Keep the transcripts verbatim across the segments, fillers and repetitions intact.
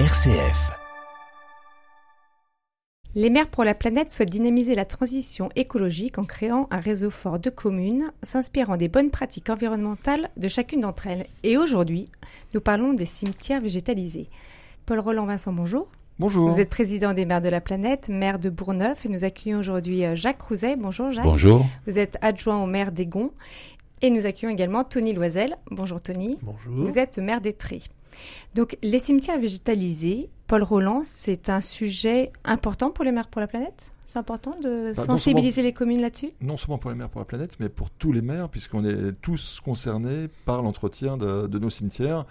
R C F. Les Maires pour la Planète souhaitent dynamiser la transition écologique en créant un réseau fort de communes, s'inspirant des bonnes pratiques environnementales de chacune d'entre elles. Et aujourd'hui, nous parlons des cimetières végétalisés. Paul-Roland Vincent, bonjour. Bonjour. Vous êtes président des Maires de la Planète, maire de Bourgneuf, et nous accueillons aujourd'hui Jacques Rouzet. Bonjour Jacques. Bonjour. Vous êtes adjoint au maire des Gonds. Et nous accueillons également Tony Loisel. Bonjour Tony. Bonjour. Vous êtes maire d'Aytré. Donc, les cimetières végétalisés, Paul Roland, c'est un sujet important pour les Maires pour la Planète ? C'est important de bah, sensibiliser les communes là-dessus ? Non seulement pour les Maires pour la Planète, mais pour tous les maires, puisqu'on est tous concernés par l'entretien de, de nos cimetières,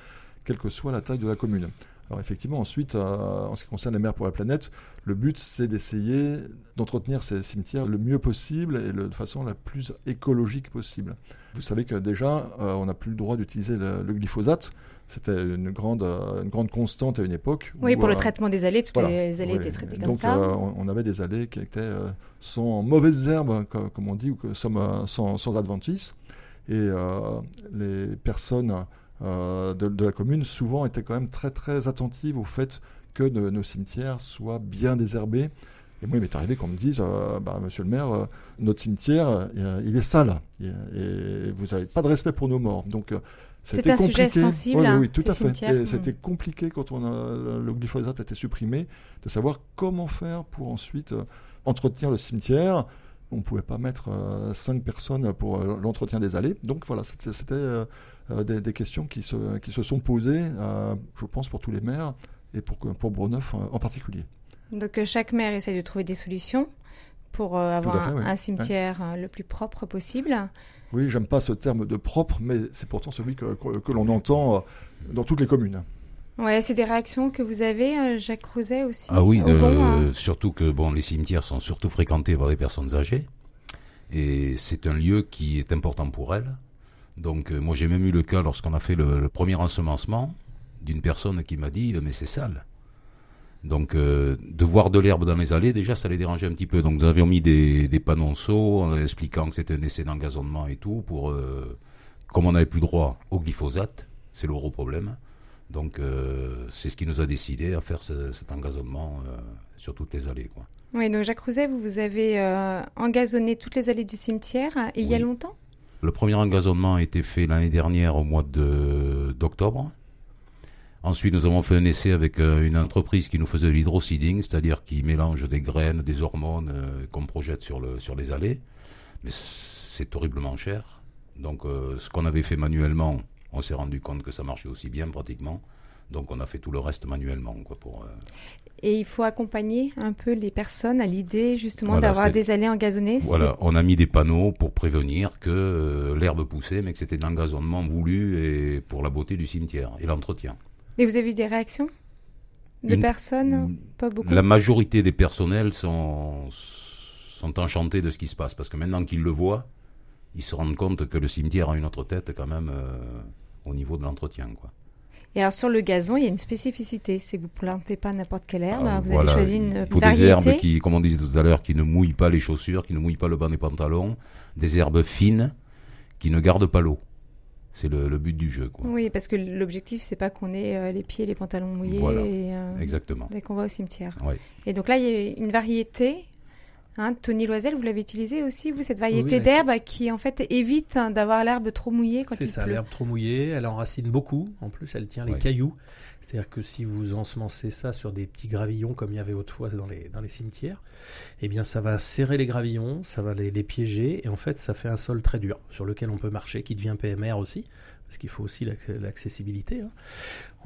quelle que soit la taille de la commune. Alors effectivement, ensuite, euh, en ce qui concerne les Maires pour la Planète, le but, c'est d'essayer d'entretenir ces cimetières le mieux possible et le, de façon la plus écologique possible. Vous savez que déjà, euh, on n'a plus le droit d'utiliser le, le glyphosate. C'était une grande, une grande constante à une époque. Où, oui, pour euh, le traitement des allées, toutes voilà, les allées oui. étaient traitées comme donc, ça. Donc, euh, on avait des allées qui étaient euh, sans mauvaises herbes, comme, comme on dit, ou que, sans, sans, sans adventices. Et euh, les personnes... Euh, de, de la commune, souvent étaient quand même très très attentives au fait que de, nos cimetières soient bien désherbés. Et moi, il m'est arrivé qu'on me dise euh, bah, monsieur le maire, euh, notre cimetière, euh, il est sale, et, et vous n'avez pas de respect pour nos morts. Donc, euh, c'était un compliqué. Sujet sensible. Ouais, hein, oui, tout à fait. Et hum. C'était compliqué quand on a, le glyphosate a été supprimé, de savoir comment faire pour ensuite euh, entretenir le cimetière. On ne pouvait pas mettre euh, cinq personnes pour euh, l'entretien des allées. Donc voilà, c'était, c'était euh, des, des questions qui se, qui se sont posées, euh, je pense, pour tous les maires et pour, pour Bourgneuf en particulier. Donc euh, chaque maire essaie de trouver des solutions pour euh, avoir fait, un, oui. un cimetière ouais. le plus propre possible. Oui, j'aime pas ce terme de propre, mais c'est pourtant celui que, que, que l'on entend dans toutes les communes. Ouais, c'est des réactions que vous avez, Jacques Rouzet aussi. Ah oui, de, bon, hein. surtout que bon, les cimetières sont surtout fréquentés par des personnes âgées, et c'est un lieu qui est important pour elles. Donc euh, moi j'ai même eu le cas lorsqu'on a fait le, le premier ensemencement d'une personne qui m'a dit mais c'est sale. Donc euh, de voir de l'herbe dans les allées, déjà ça les dérangeait un petit peu. Donc nous avions mis des, des panonceaux en expliquant que c'était un essai d'engazonnement et tout pour euh, comme on n'avait plus droit au glyphosate, c'est le gros problème. Donc, euh, c'est ce qui nous a décidé à faire ce, cet engazonnement euh, sur toutes les allées. Quoi. Oui, donc Jacques Rouzet, vous, vous avez euh, engazonné toutes les allées du cimetière il oui. y a longtemps ? Le premier engazonnement a été fait l'année dernière au mois de, d'octobre. Ensuite, nous avons fait un essai avec euh, une entreprise qui nous faisait de l'hydroseeding, c'est-à-dire qui mélange des graines, des hormones euh, qu'on projette sur, le, sur les allées. Mais c'est horriblement cher. Donc, euh, ce qu'on avait fait manuellement... On s'est rendu compte que ça marchait aussi bien pratiquement, donc on a fait tout le reste manuellement. Quoi, pour, euh... Et il faut accompagner un peu les personnes à l'idée justement voilà, d'avoir c'est... des allées engazonnées. Voilà, c'est... on a mis des panneaux pour prévenir que euh, l'herbe poussait, mais que c'était de l'engazonnement voulu et pour la beauté du cimetière et l'entretien. Et vous avez eu des réactions de Une... personnes Pas beaucoup. La majorité des personnels sont... sont enchantés de ce qui se passe, parce que maintenant qu'ils le voient, ils se rendent compte que le cimetière a une autre tête quand même... Euh... au niveau de l'entretien, quoi. Et alors, sur le gazon, il y a une spécificité. C'est que vous ne plantez pas n'importe quelle herbe. Ah, vous voilà. avez choisi une variété. Il faut variété. Des herbes qui, comme on disait tout à l'heure, qui ne mouillent pas les chaussures, qui ne mouillent pas le bas des pantalons. Des herbes fines qui ne gardent pas l'eau. C'est le, le but du jeu, quoi. Oui, parce que l'objectif, c'est pas qu'on ait euh, les pieds et les pantalons mouillés. Voilà, et, euh, exactement. Dès qu'on va au cimetière. Ouais. Et donc là, il y a une variété... Hein, Tony Loisel, vous l'avez utilisé aussi, vous, cette variété oui, oui, d'herbe qui en fait évite hein, d'avoir l'herbe trop mouillée quand il pleut. C'est ça, l'herbe trop mouillée, elle enracine beaucoup, en plus elle tient les oui. cailloux, c'est-à-dire que si vous ensemencez ça sur des petits gravillons comme il y avait autrefois dans les, dans les cimetières, eh bien ça va serrer les gravillons, ça va les, les piéger et en fait ça fait un sol très dur sur lequel on peut marcher, qui devient P M R aussi. Parce qu'il faut aussi l'accessibilité. Hein.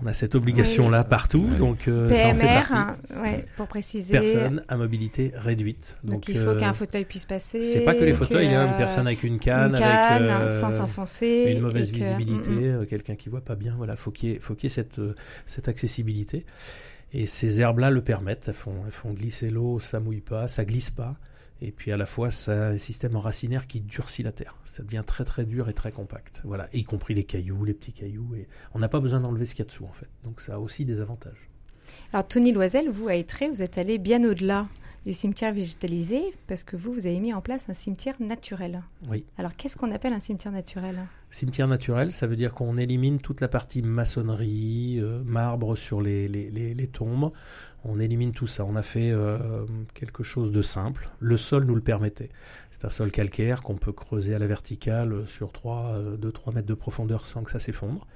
On a cette obligation-là oui. partout, oui. donc euh, P M R, ça en fait partie. Hein, ouais, pour préciser. Personne à mobilité réduite. Donc, donc il faut euh, qu'un fauteuil puisse passer. C'est pas que les fauteuils, que, hein, une personne avec une canne, une canne avec, euh, sans s'enfoncer, une mauvaise que, visibilité, mm, mm. quelqu'un qui voit pas bien. Voilà, faut qu'il y ait, faut qu'il y ait cette, cette accessibilité. Et ces herbes-là le permettent. Elles font, elles font glisser l'eau, ça mouille pas, ça glisse pas. Et puis à la fois, c'est un système racinaire qui durcit la terre. Ça devient très très dur et très compact. Voilà, et y compris les cailloux, les petits cailloux. Et on n'a pas besoin d'enlever ce qu'il y a dessous en fait. Donc ça a aussi des avantages. Alors Tony Loisel, vous à Aytré, vous êtes allé bien au-delà du cimetière végétalisé parce que vous, vous avez mis en place un cimetière naturel. Oui. Alors qu'est-ce qu'on appelle un cimetière naturel ? Cimetière naturel, ça veut dire qu'on élimine toute la partie maçonnerie, euh, marbre sur les, les, les, les tombes. On élimine tout ça. On a fait euh, quelque chose de simple. Le sol nous le permettait. C'est un sol calcaire qu'on peut creuser à la verticale sur deux à trois mètres de profondeur sans que ça s'effondre.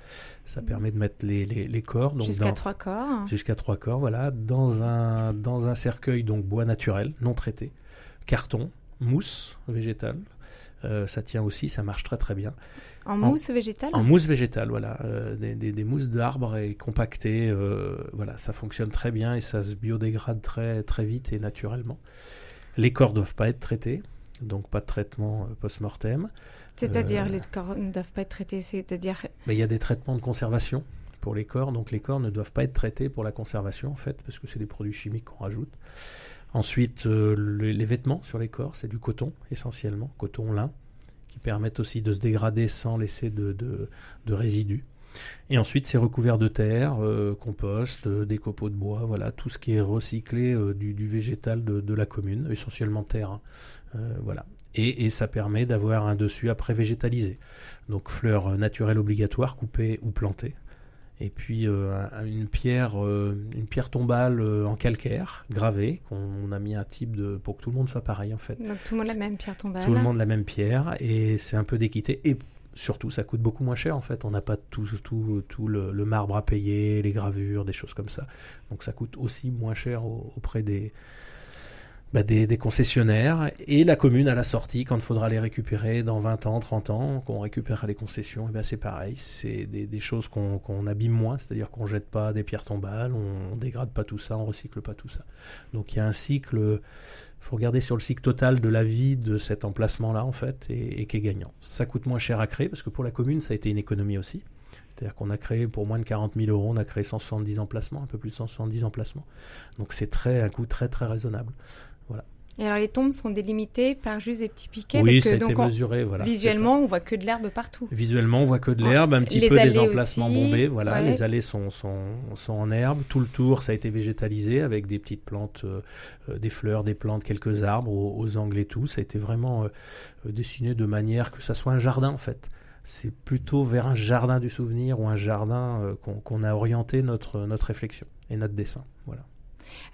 Ça permet de mettre les, les, les corps. Donc jusqu'à trois corps. Jusqu'à trois corps, voilà. Dans un, dans un cercueil, donc bois naturel, non traité. Carton, mousse végétale. Euh, ça tient aussi, ça marche très très bien. En mousse en, végétale En mousse végétale, voilà. Euh, des, des, des mousses d'arbres et compactées, euh, voilà, ça fonctionne très bien et ça se biodégrade très, très vite et naturellement. Les corps ne doivent pas être traités, donc pas de traitement post-mortem. C'est-à-dire euh, les corps ne doivent pas être traités, c'est-à-dire... Il y a des traitements de conservation pour les corps, donc les corps ne doivent pas être traités pour la conservation en fait, parce que c'est des produits chimiques qu'on rajoute. Ensuite, euh, les, les vêtements sur les corps, c'est du coton essentiellement, coton, lin, qui permettent aussi de se dégrader sans laisser de, de, de résidus. Et ensuite, c'est recouvert de terre, euh, compost, euh, des copeaux de bois, voilà, tout ce qui est recyclé euh, du, du végétal de, de la commune, essentiellement terre, hein, euh, voilà. Et, et ça permet d'avoir un dessus après végétalisé, donc fleurs naturelles obligatoires, coupées ou plantées. Et puis euh, une pierre, euh, une pierre tombale euh, en calcaire gravée qu'on a mis un type de pour que tout le monde soit pareil en fait. Donc tout le monde c'est, la même pierre tombale. Tout le monde la même pierre et c'est un peu d'équité et surtout ça coûte beaucoup moins cher en fait. On n'a pas tout tout tout le, le marbre à payer, les gravures, des choses comme ça. Donc ça coûte aussi moins cher auprès des Bah des, des concessionnaires et la commune à la sortie quand il faudra les récupérer dans vingt ans, trente ans, qu'on récupérera les concessions, et bien c'est pareil, c'est des, des choses qu'on, qu'on abîme moins, c'est-à-dire qu'on ne jette pas des pierres tombales, on ne dégrade pas tout ça, on ne recycle pas tout ça. Donc il y a un cycle, il faut regarder sur le cycle total de la vie de cet emplacement-là en fait et, et qui est gagnant. Ça coûte moins cher à créer parce que pour la commune ça a été une économie aussi. C'est-à-dire qu'on a créé, pour moins de quarante mille euros, on a créé cent soixante-dix emplacements, un peu plus de cent soixante-dix emplacements. Donc c'est très, un coût très très raisonnable. Voilà. Et alors les tombes sont délimitées par juste des petits piquets. Oui, parce que, ça a donc, été mesuré. On, voilà, visuellement, on voit que de l'herbe partout. Visuellement, on voit que de l'herbe, un petit les peu des emplacements aussi, bombés. Voilà, ouais. Les allées sont, sont, sont en herbe. Tout le tour, ça a été végétalisé avec des petites plantes, euh, des fleurs, des plantes, quelques arbres aux, aux angles et tout. Ça a été vraiment euh, dessiné de manière que ça soit un jardin en fait. C'est plutôt vers un jardin du souvenir ou un jardin euh, qu'on, qu'on a orienté notre, notre réflexion et notre dessin. Voilà.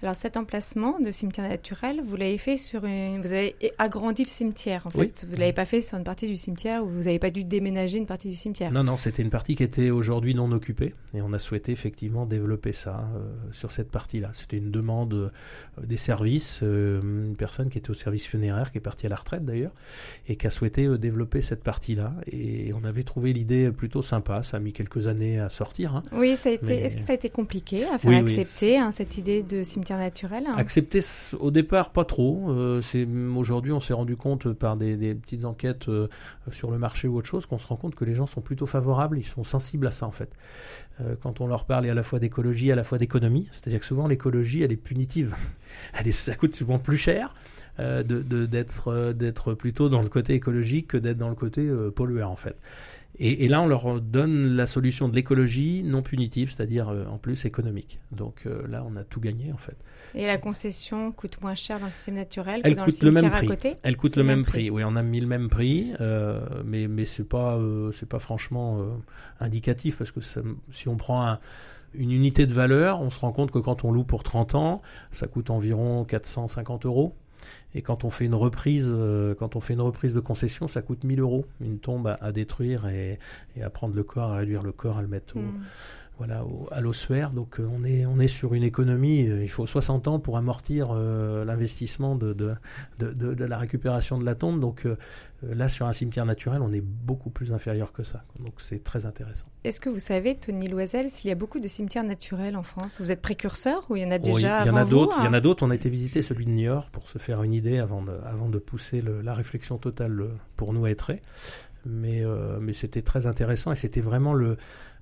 Alors cet emplacement de cimetière naturel, vous l'avez fait sur une... vous avez agrandi le cimetière en fait. Oui. Vous ne l'avez pas fait sur une partie du cimetière ou vous n'avez pas dû déménager une partie du cimetière. Non, non, c'était une partie qui était aujourd'hui non occupée et on a souhaité effectivement développer ça euh, sur cette partie-là. C'était une demande euh, des services, euh, une personne qui était au service funéraire, qui est partie à la retraite d'ailleurs, et qui a souhaité euh, développer cette partie-là. Et on avait trouvé l'idée plutôt sympa, ça a mis quelques années à sortir. Hein. Oui, ça a été... Mais... est-ce que ça a été compliqué à faire oui, accepter oui. Hein, cette idée de... cimetière naturel hein. Accepté au départ pas trop, euh, c'est, aujourd'hui on s'est rendu compte par des, des petites enquêtes euh, sur le marché ou autre chose qu'on se rend compte que les gens sont plutôt favorables, ils sont sensibles à ça en fait, euh, quand on leur parle à la fois d'écologie, à la fois d'économie, c'est-à-dire que souvent l'écologie elle est punitive, elle est, ça coûte souvent plus cher euh, de, de, d'être, euh, d'être plutôt dans le côté écologique que d'être dans le côté euh, pollueur en fait. Et, et là, on leur donne la solution de l'écologie non punitive, c'est-à-dire euh, en plus économique. Donc euh, là, on a tout gagné en fait. Et la concession coûte moins cher dans le système naturel que elle dans coûte le cimetière le même prix. À côté. Elle coûte c'est le même prix. prix. Oui, on a mis le même prix, euh, mais mais c'est pas euh, c'est pas franchement euh, indicatif parce que ça, si on prend un une unité de valeur, on se rend compte que quand on loue pour trente ans, ça coûte environ quatre cent cinquante euros. Et quand on fait une reprise, euh, quand on fait une reprise de concession, ça coûte mille euros, une tombe à, à détruire et, et à prendre le corps, à réduire le corps, à le mettre au, mmh. voilà, au, à l'ossuaire. Donc on est, on est sur une économie, il faut soixante ans pour amortir euh, l'investissement de, de, de, de, de la récupération de la tombe. Donc euh, là, sur un cimetière naturel, on est beaucoup plus inférieur que ça. Donc c'est très intéressant. Est-ce que vous savez, Tony Loisel, s'il y a beaucoup de cimetières naturels en France? Vous êtes précurseur ou il y en a déjà oui, avant il y en a d'autres, vous, hein. Il y en a d'autres. On a été visiter celui de Niort pour se faire une idée avant de, avant de pousser le, la réflexion totale le, pour nous à Aytré. Mais, euh, mais c'était très intéressant et c'était vraiment le,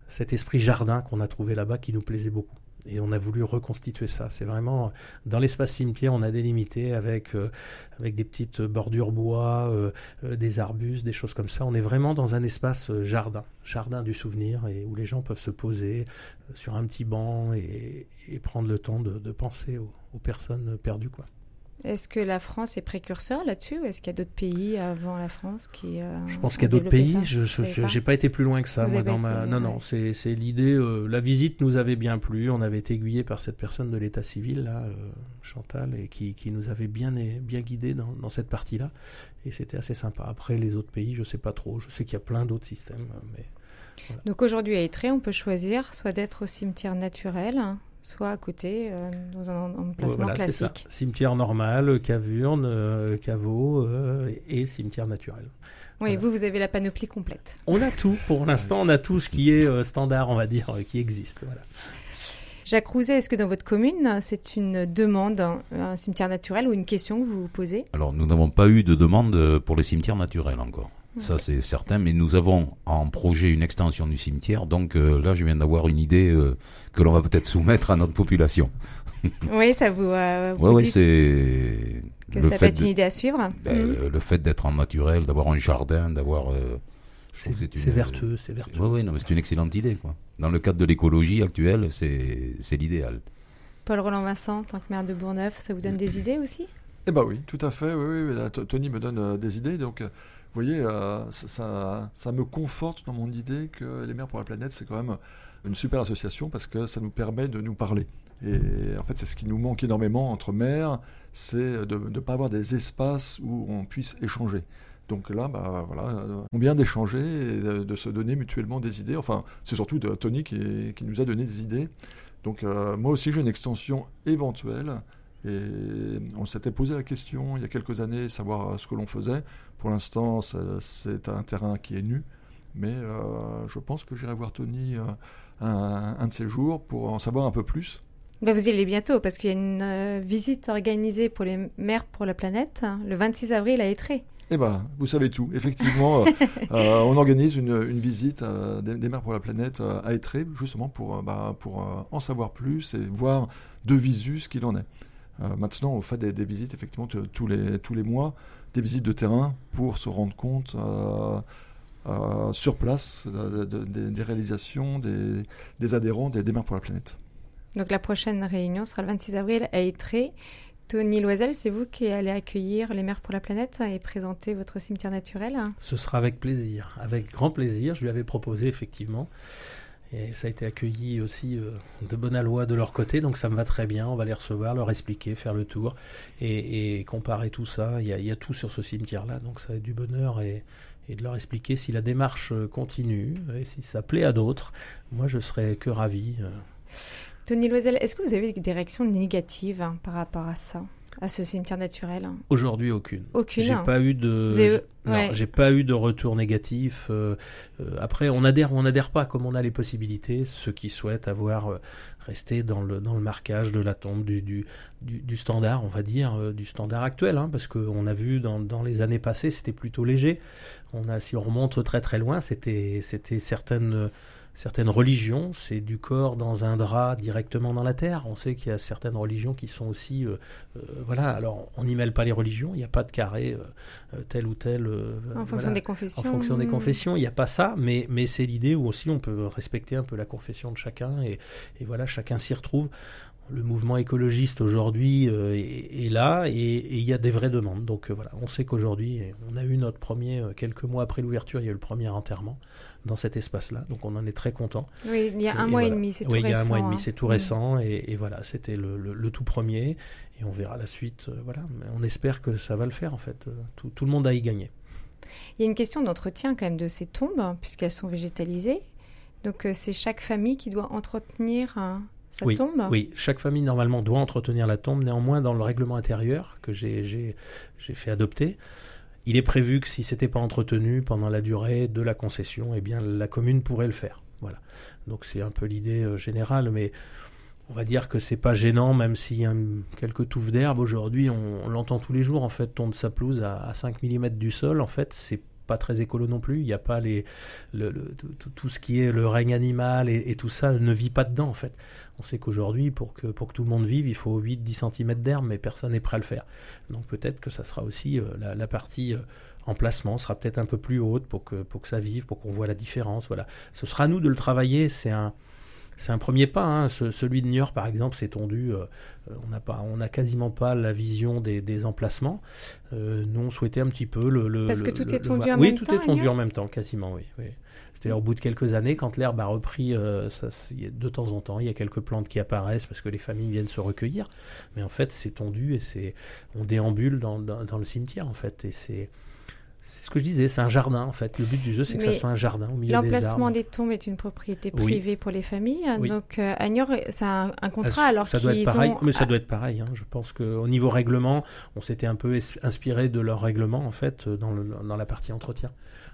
cet esprit jardin qu'on a trouvé là-bas qui nous plaisait beaucoup. Et on a voulu reconstituer ça. C'est vraiment, dans l'espace cimetière, on a délimité avec, euh, avec des petites bordures bois, euh, euh, des arbustes, des choses comme ça. On est vraiment dans un espace jardin, jardin du souvenir, et où les gens peuvent se poser sur un petit banc et, et prendre le temps de, de penser aux, aux personnes perdues, quoi. Est-ce que la France est précurseur là-dessus, ou est-ce qu'il y a d'autres pays avant la France qui euh, Je pense qu'il y a d'autres pays. Je n'ai pas été plus loin que ça. Moi, dans ma... été... Non, non, c'est, c'est l'idée. Euh, la visite nous avait bien plu. On avait été aiguillés par cette personne de l'état civil, là, euh, Chantal, et qui, qui nous avait bien, bien guidés dans, dans cette partie-là. Et c'était assez sympa. Après, les autres pays, je ne sais pas trop. Je sais qu'il y a plein d'autres systèmes. Mais voilà. Donc aujourd'hui, à Aytré, on peut choisir soit d'être au cimetière naturel, soit à côté, euh, dans un emplacement voilà, classique. C'est ça. Cimetière normal, cavurne, euh, caveau euh, et cimetière naturel. Oui, voilà. vous, vous avez la panoplie complète. On a tout. Pour l'instant, on a tout ce qui est euh, standard, on va dire, euh, qui existe. Voilà. Jacques Rouzet, est-ce que dans votre commune, c'est une demande, un cimetière naturel, ou une question que vous vous posez ? Alors, nous n'avons pas eu de demande pour les cimetières naturels encore. Ça, c'est certain, mais nous avons en projet une extension du cimetière, donc euh, là, je viens d'avoir une idée euh, que l'on va peut-être soumettre à notre population. Oui, ça vous... Euh, vous ouais, ouais, c'est... Que ça peut être de... une idée à suivre. Ben, mmh. le, le fait d'être en naturel, d'avoir un jardin, d'avoir... Euh, c'est, c'est, une, c'est vertueux, euh, c'est vertueux. Oui, ouais, non, mais c'est une excellente idée, quoi. Dans le cadre de l'écologie actuelle, c'est, c'est l'idéal. Paul-Roland Vincent, en tant que maire de Bourgneuf, ça vous donne des idées aussi ? Eh ben oui, tout à fait, oui, oui, là, Tony me donne euh, des idées, donc... Euh, Vous voyez, euh, ça, ça, ça me conforte dans mon idée que Les Maires pour la Planète, c'est quand même une super association parce que ça nous permet de nous parler. Et en fait, c'est ce qui nous manque énormément entre maires, c'est de ne pas avoir des espaces où on puisse échanger. Donc là, bah, voilà, on vient d'échanger et de, de se donner mutuellement des idées. Enfin, c'est surtout de Tony qui, qui nous a donné des idées. Donc euh, moi aussi, j'ai une extension éventuelle. Et on s'était posé la question il y a quelques années, savoir ce que l'on faisait. Pour l'instant, ça, c'est un terrain qui est nu, mais euh, je pense que j'irai voir Tony euh, un, un de ces jours pour en savoir un peu plus. Bah vous y allez bientôt, parce qu'il y a une euh, visite organisée pour les maires pour la planète, hein, le vingt-six avril à Aytré. Eh bien, vous savez tout. Effectivement, euh, euh, on organise une, une visite euh, des, des maires pour la planète euh, à Aytré, justement pour, euh, bah, pour euh, en savoir plus et voir de visu ce qu'il en est. Euh, maintenant, on fait des, des visites effectivement t- tous les tous les mois, des visites de terrain pour se rendre compte euh, euh, sur place de, de, de, des réalisations, des, des adhérents, des, des maires pour la planète. Donc la prochaine réunion sera le vingt-six avril à Aytré. Tony Loisel, c'est vous qui allez accueillir les maires pour la planète et présenter votre cimetière naturel. Ce sera avec plaisir, avec grand plaisir. Je lui avais proposé effectivement. Et ça a été accueilli aussi euh, de bonne aloi de leur côté, donc ça me va très bien. On va les recevoir, leur expliquer, faire le tour et, et comparer tout ça. Il y, a, il y a tout sur ce cimetière-là, donc ça va être du bonheur et, et de leur expliquer si la démarche continue et si ça plaît à d'autres. Moi, je serais que ravi. Tony Loisel, est-ce que vous avez des réactions négatives hein, par rapport à ça ? À ce cimetière naturel ? Aujourd'hui, aucune. Aucune. J'ai hein. pas eu de. Avez... Non, ouais. j'ai pas eu de retour négatif. Euh, euh, après, on adhère ou on n'adhère pas, comme on a les possibilités. Ceux qui souhaitent avoir euh, resté dans le dans le marquage de la tombe du du du, du standard, on va dire euh, du standard actuel, hein, parce que on a vu dans dans les années passées, c'était plutôt léger. On a si on remonte très très loin, c'était c'était certaines. Euh, Certaines religions, c'est du corps dans un drap directement dans la terre. On sait qu'il y a certaines religions qui sont aussi... Euh, euh, voilà, alors on n'y mêle pas les religions, il n'y a pas de carré euh, tel ou tel... Euh, en fonction voilà, des confessions. En fonction des confessions, il n'y a pas ça, mais, mais c'est l'idée où aussi on peut respecter un peu la confession de chacun et, et voilà, chacun s'y retrouve. Le mouvement écologiste aujourd'hui euh, est, est là et il y a des vraies demandes. Donc euh, voilà, on sait qu'aujourd'hui, on a eu notre premier, euh, quelques mois après l'ouverture, il y a eu le premier enterrement dans cet espace-là. Donc on en est très content. Oui, il y a et, un et mois voilà. et demi, c'est tout oui, récent. Oui, il y a un mois hein. et demi, c'est tout récent. Et, et voilà, c'était le, le, le tout premier. Et on verra la suite. Euh, voilà, mais on espère que ça va le faire en fait. Tout, tout le monde a y gagné. Il y a une question d'entretien quand même de ces tombes, hein, puisqu'elles sont végétalisées. Donc euh, c'est chaque famille qui doit entretenir... un... Sa oui, tombe. Oui, chaque famille normalement doit entretenir la tombe. Néanmoins, dans le règlement intérieur que j'ai, j'ai, j'ai fait adopter, il est prévu que si ce n'était pas entretenu pendant la durée de la concession, eh bien, la commune pourrait le faire. Voilà. Donc c'est un peu l'idée euh, générale, mais on va dire que ce n'est pas gênant, même s'il y a quelques touffes d'herbe. Aujourd'hui, on, on l'entend tous les jours, en fait, tombe sa pelouse à, à cinq millimètres du sol. En fait, c'est pas très écolo non plus, il n'y a pas les, le, le, tout, tout ce qui est le règne animal et, et tout ça ne vit pas dedans en fait. On sait qu'aujourd'hui, pour que, pour que tout le monde vive, il faut huit à dix centimètres d'herbe, mais personne n'est prêt à le faire. Donc peut-être que ça sera aussi, euh, la, la partie euh, emplacement sera peut-être un peu plus haute pour que, pour que ça vive, pour qu'on voit la différence. Voilà. Ce sera à nous de le travailler, c'est un... c'est un premier pas. Hein. Ce, celui de Niort, par exemple, s'est tendu. Euh, on n'a pas, on n'a quasiment pas la vision des, des emplacements. Euh, nous, on souhaitait un petit peu le. le Parce que le, tout le, est tondu le... en oui, même temps. Oui, tout est tondu en même temps, quasiment, oui. oui. C'est-à-dire, au bout de quelques années, quand l'herbe a repris, euh, ça, de temps en temps, il y a quelques plantes qui apparaissent parce que les familles viennent se recueillir. Mais en fait, c'est tendu et c'est, on déambule dans, dans, dans le cimetière, en fait. Et c'est, c'est ce que je disais, c'est un jardin, en fait. Le but du jeu, c'est que Mais ça soit un jardin au milieu des arbres. L'emplacement des tombes est une propriété privée oui. pour les familles. Oui. Donc, euh, à Niort, c'est un, un contrat. Ah, alors ça qu'ils doit être pareil. Ont... Mais ça doit être pareil. Hein. Je pense qu'au niveau règlement, on s'était un peu es- inspiré de leur règlement, en fait, dans, le, dans la partie entretien.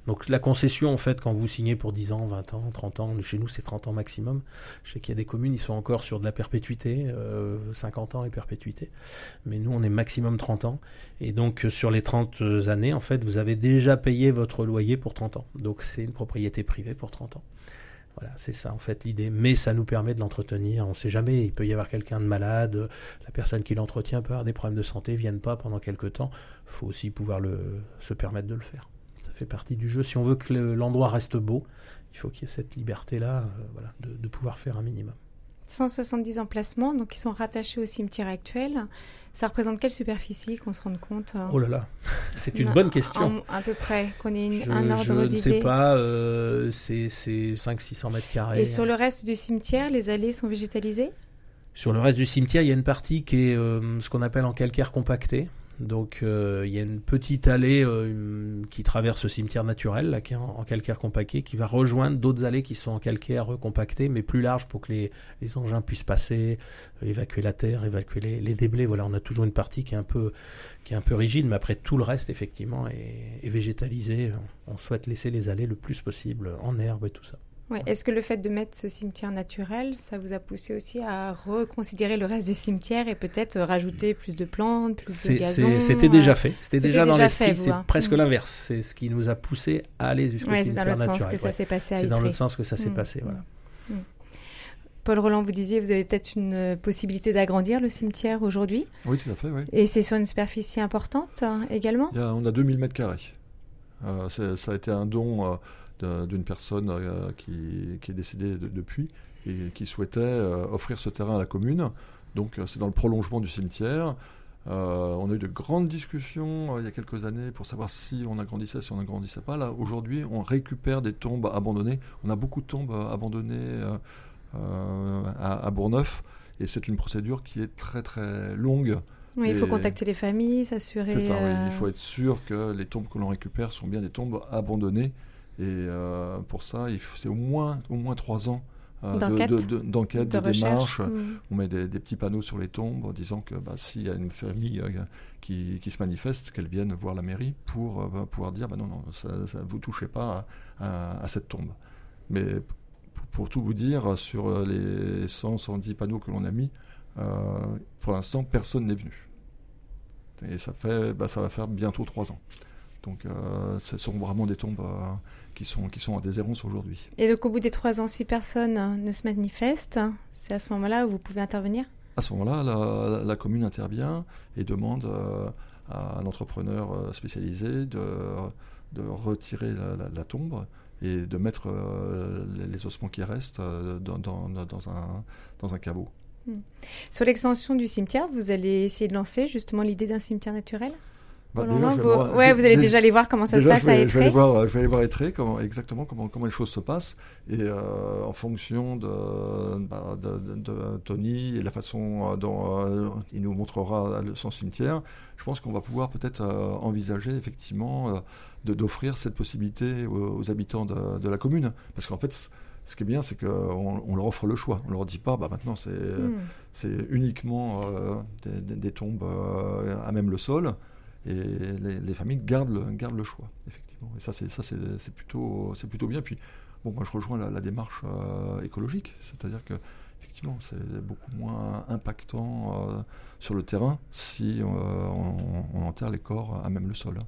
Donc la concession, en fait, quand vous signez pour dix ans, vingt ans, trente ans, chez nous c'est trente ans maximum. Je sais qu'il y a des communes, ils sont encore sur de la perpétuité, euh, cinquante ans et perpétuité. Mais nous, on est maximum trente ans. Et donc sur les trente années, en fait, vous avez déjà payé votre loyer pour trente ans. Donc c'est une propriété privée pour trente ans. Voilà, c'est ça en fait l'idée. Mais ça nous permet de l'entretenir. On ne sait jamais, il peut y avoir quelqu'un de malade, la personne qui l'entretient peut avoir des problèmes de santé, ne vienne pas pendant quelques temps. Il faut aussi pouvoir le, se permettre de le faire. Ça fait partie du jeu. Si on veut que le, l'endroit reste beau, il faut qu'il y ait cette liberté-là euh, voilà, de, de pouvoir faire un minimum. cent soixante-dix emplacements, donc ils sont rattachés au cimetière actuel. Ça représente quelle superficie, qu'on se rende compte euh... Oh là là, c'est une non, bonne question. En, à peu près, qu'on ait une, je, un ordre d'idée. Je ne sais pas, euh, c'est, c'est cinq cents à six cents mètres carrés. Et sur le reste du cimetière, les allées sont végétalisées? Sur le reste du cimetière, il y a une partie qui est euh, ce qu'on appelle en calcaire compacté. Donc il euh, y a une petite allée euh, qui traverse le cimetière naturel, là, qui est en, en calcaire compacté, qui va rejoindre d'autres allées qui sont en calcaire compacté, mais plus large pour que les, les engins puissent passer, euh, évacuer la terre, évacuer les, les déblais. Voilà, on a toujours une partie qui est un peu, qui est un peu rigide, mais après tout le reste, effectivement, est, est végétalisé. On, on souhaite laisser les allées le plus possible en herbe et tout ça. Ouais. Est-ce que le fait de mettre ce cimetière naturel, ça vous a poussé aussi à reconsidérer le reste du cimetière et peut-être rajouter plus de plantes, plus c'est, de gazon c'est, C'était déjà fait, c'était, c'était déjà dans déjà l'esprit, fait, c'est hein. presque mmh. l'inverse. C'est ce qui nous a poussé à aller jusqu'au ouais, cimetière naturel. C'est dans l'autre naturel. sens que ouais. ça s'est passé à Aytré. C'est dans l'autre sens que ça s'est mmh. passé, voilà. Mmh. Paul-Roland, vous disiez, vous avez peut-être une possibilité d'agrandir le cimetière aujourd'hui. Oui, tout à fait, oui. Et c'est sur une superficie importante hein, également. Il y a, on a deux mille mètres carrés. Euh, ça a été un don... Euh, d'une personne euh, qui, qui est décédée de, depuis et qui souhaitait euh, offrir ce terrain à la commune. Donc euh, c'est dans le prolongement du cimetière. Euh, on a eu de grandes discussions euh, il y a quelques années pour savoir si on agrandissait, si on n'agrandissait pas. Là, aujourd'hui, on récupère des tombes abandonnées. On a beaucoup de tombes euh, abandonnées euh, euh, à, à Bourgneuf et c'est une procédure qui est très très longue. Oui, il faut contacter les familles, s'assurer... C'est ça, euh... oui, il faut être sûr que les tombes que l'on récupère sont bien des tombes abandonnées. Et euh, pour ça, il faut, c'est au moins, au moins trois ans euh, d'enquête, de, de, de, d'enquête, de, de démarche. Mmh. On met des, des petits panneaux sur les tombes en disant que bah, s'il y a une famille euh, qui, qui se manifeste, qu'elle vienne voir la mairie pour euh, pouvoir dire bah, « non, non, ça, ça, vous ne touchez pas à, à, à cette tombe ». Mais pour, pour tout vous dire, sur les cent, cent dix panneaux que l'on a mis, euh, pour l'instant, personne n'est venu. Et ça, fait, bah, ça va faire bientôt trois ans. Donc euh, ce sont vraiment des tombes... Euh, qui sont, qui sont en déshérence aujourd'hui. Et donc au bout des trois ans, si personne ne se manifeste, c'est à ce moment-là où vous pouvez intervenir ? À ce moment-là, la, la, la commune intervient et demande euh, à un entrepreneur spécialisé de, de retirer la, la, la tombe et de mettre euh, les, les ossements qui restent euh, dans, dans, dans, un, dans un caveau. Mmh. Sur l'extension du cimetière, vous allez essayer de lancer justement l'idée d'un cimetière naturel ? Bah, déjà, vous... Voir... Ouais, vous allez déjà aller voir comment ça déjà, se passe vais, à Aytré. Je vais aller voir, je vais aller voir Aytré, comment, exactement comment, comment les choses se passent. Et euh, en fonction de, bah, de, de, de Tony et la façon dont euh, il nous montrera son cimetière, je pense qu'on va pouvoir peut-être euh, envisager effectivement euh, de, d'offrir cette possibilité aux, aux habitants de, de la commune. Parce qu'en fait, ce qui est bien, c'est qu'on on leur offre le choix. On ne leur dit pas, bah, maintenant c'est, mmh. c'est uniquement euh, des, des, des tombes euh, à même le sol. Et les, les familles gardent le, gardent le choix, effectivement. Et ça, c'est, ça, c'est, c'est, plutôt, c'est plutôt bien. Puis, bon, moi, je rejoins la, la démarche euh, écologique. C'est-à-dire que, effectivement, c'est beaucoup moins impactant euh, sur le terrain si euh, on, on enterre les corps à même le sol.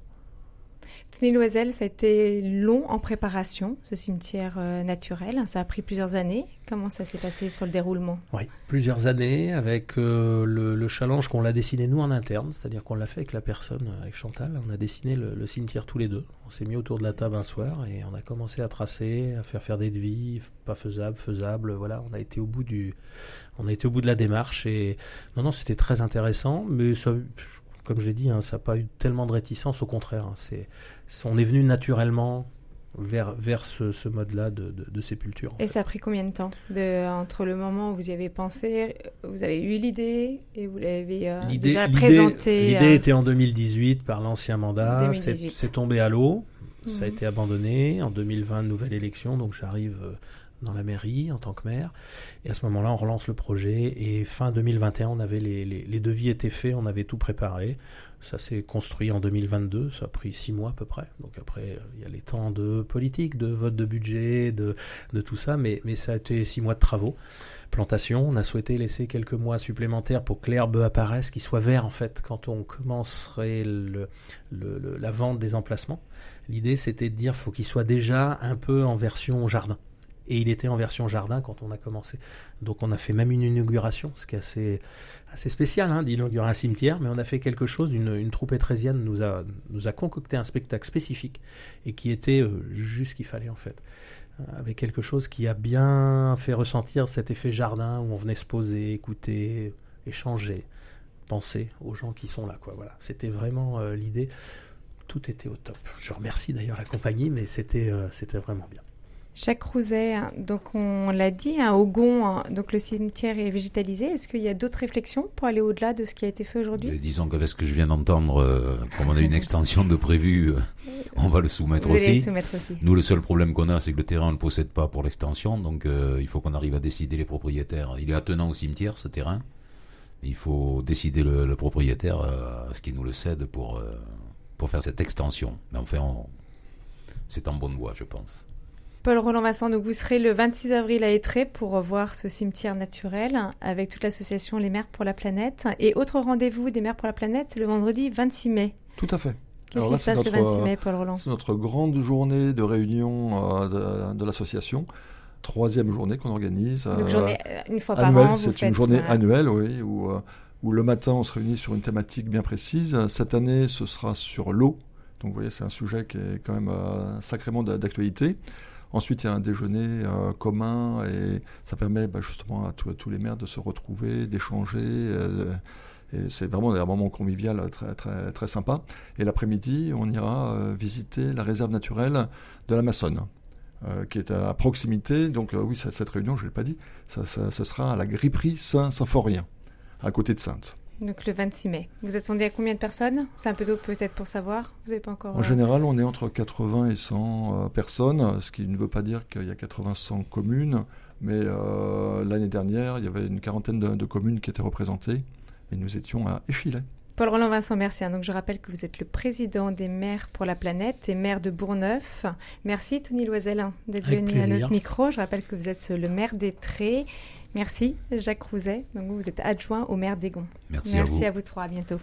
Tony Loisel, ça a été long en préparation, ce cimetière euh, naturel. Ça a pris plusieurs années. Comment ça s'est passé sur le déroulement? Oui, plusieurs années avec euh, le, le challenge qu'on l'a dessiné nous en interne, c'est-à-dire qu'on l'a fait avec la personne, avec Chantal. On a dessiné le, le cimetière tous les deux. On s'est mis autour de la table un soir et on a commencé à tracer, à faire faire des devis, pas faisable, faisable. Voilà, on a été au bout du, on a été au bout de la démarche et non, non, c'était très intéressant, mais ça. Je, Comme je l'ai dit, hein, ça n'a pas eu tellement de réticence, au contraire. Hein, c'est, c'est, on est venu naturellement vers, vers ce, ce mode-là de, de, de sépulture. Et fait. Ça a pris combien de temps de, entre le moment où vous y avez pensé, vous avez eu l'idée et vous l'avez euh, l'idée, déjà l'idée, présentée L'idée euh... était en deux mille dix-huit par l'ancien mandat, c'est, c'est tombé à l'eau, mmh. ça a été abandonné. En deux mille vingt, nouvelle élection, donc j'arrive dans la mairie en tant que maire. Et à ce moment-là, on relance le projet. Et fin deux mille vingt et un, on avait les, les, les devis étaient faits, on avait tout préparé. Ça s'est construit en deux mille vingt-deux, ça a pris six mois à peu près. Donc après, il y a les temps de politique, de vote de budget, de, de tout ça. Mais, mais ça a été six mois de travaux. Plantation, on a souhaité laisser quelques mois supplémentaires pour que l'herbe apparaisse, qu'il soit vert en fait, quand on commencerait le, le, le, la vente des emplacements. L'idée, c'était de dire qu'il faut qu'il soit déjà un peu en version jardin. Et il était en version jardin quand on a commencé. Donc on a fait même une inauguration, ce qui est assez, assez spécial hein, d'inaugurer un cimetière, mais on a fait quelque chose, une, une troupe étrésienne nous a, nous a concocté un spectacle spécifique et qui était juste ce qu'il fallait en fait. Avec quelque chose qui a bien fait ressentir cet effet jardin où on venait se poser, écouter, échanger, penser aux gens qui sont là, quoi. Voilà. C'était vraiment euh, l'idée. Tout était au top. Je remercie d'ailleurs la compagnie, mais c'était, euh, c'était vraiment bien. Jacques Rouzet, donc on l'a dit, hein, au Gond, hein, donc le cimetière est végétalisé. Est-ce qu'il y a d'autres réflexions pour aller au-delà de ce qui a été fait aujourd'hui ? Mais disons qu'avec ce que je viens d'entendre, euh, comme on a une extension de prévue, euh, on va le soumettre aussi. le soumettre aussi. Nous, le seul problème qu'on a, c'est que le terrain, on ne le possède pas pour l'extension. Donc, euh, il faut qu'on arrive à décider les propriétaires. Il est attenant au cimetière, ce terrain. Il faut décider le, le propriétaire, euh, ce qu'il nous le cède pour, euh, pour faire cette extension. Mais enfin, on... c'est en bonne voie, je pense. Paul-Roland Vincent, donc vous serez le vingt-six avril à Aytré pour voir ce cimetière naturel avec toute l'association Les Maires pour la Planète. Et autre rendez-vous des Maires pour la Planète, le vendredi vingt-six mai. Tout à fait. Qu'est-ce qui se passe notre, le vingt-six mai, Paul-Roland ? C'est notre grande journée de réunion euh, de, de l'association. Troisième journée qu'on organise. Donc euh, journée, une fois par annuelle, an, vous C'est faites une journée un... annuelle, oui, où, où le matin on se réunit sur une thématique bien précise. Cette année, ce sera sur l'eau. Donc vous voyez, c'est un sujet qui est quand même euh, sacrément d'actualité. Ensuite, il y a un déjeuner euh, commun et ça permet bah, justement à, tout, à tous les maires de se retrouver, d'échanger. Euh, et c'est vraiment un moment convivial très, très, très sympa. Et l'après-midi, on ira euh, visiter la réserve naturelle de la Maçonne, euh, qui est à proximité. Donc euh, oui, ça, cette réunion, je ne l'ai pas dit, ça, ça, ce sera à la Gripperie Saint-Symphorien, à côté de Saintes. Donc le vingt-six mai. Vous attendez à combien de personnes ? C'est un peu tôt peut-être pour savoir. Vous n'avez pas encore. En général, on est entre quatre-vingts et cent personnes, ce qui ne veut pas dire qu'il y a quatre-vingts à cent communes. Mais euh, l'année dernière, il y avait une quarantaine de, de communes qui étaient représentées. Et nous étions à Échillais. Paul-Roland Vincent, merci. Donc je rappelle que vous êtes le président des Maires pour la Planète et maire de Bourgneuf. Merci Tony Loisel d'être Avec venu plaisir. à notre micro. Je rappelle que vous êtes le maire d'Aytré. Merci Jacques Rouzet. Donc vous êtes adjoint au maire des Gonds. Merci, Merci à vous. Merci à vous trois. À bientôt.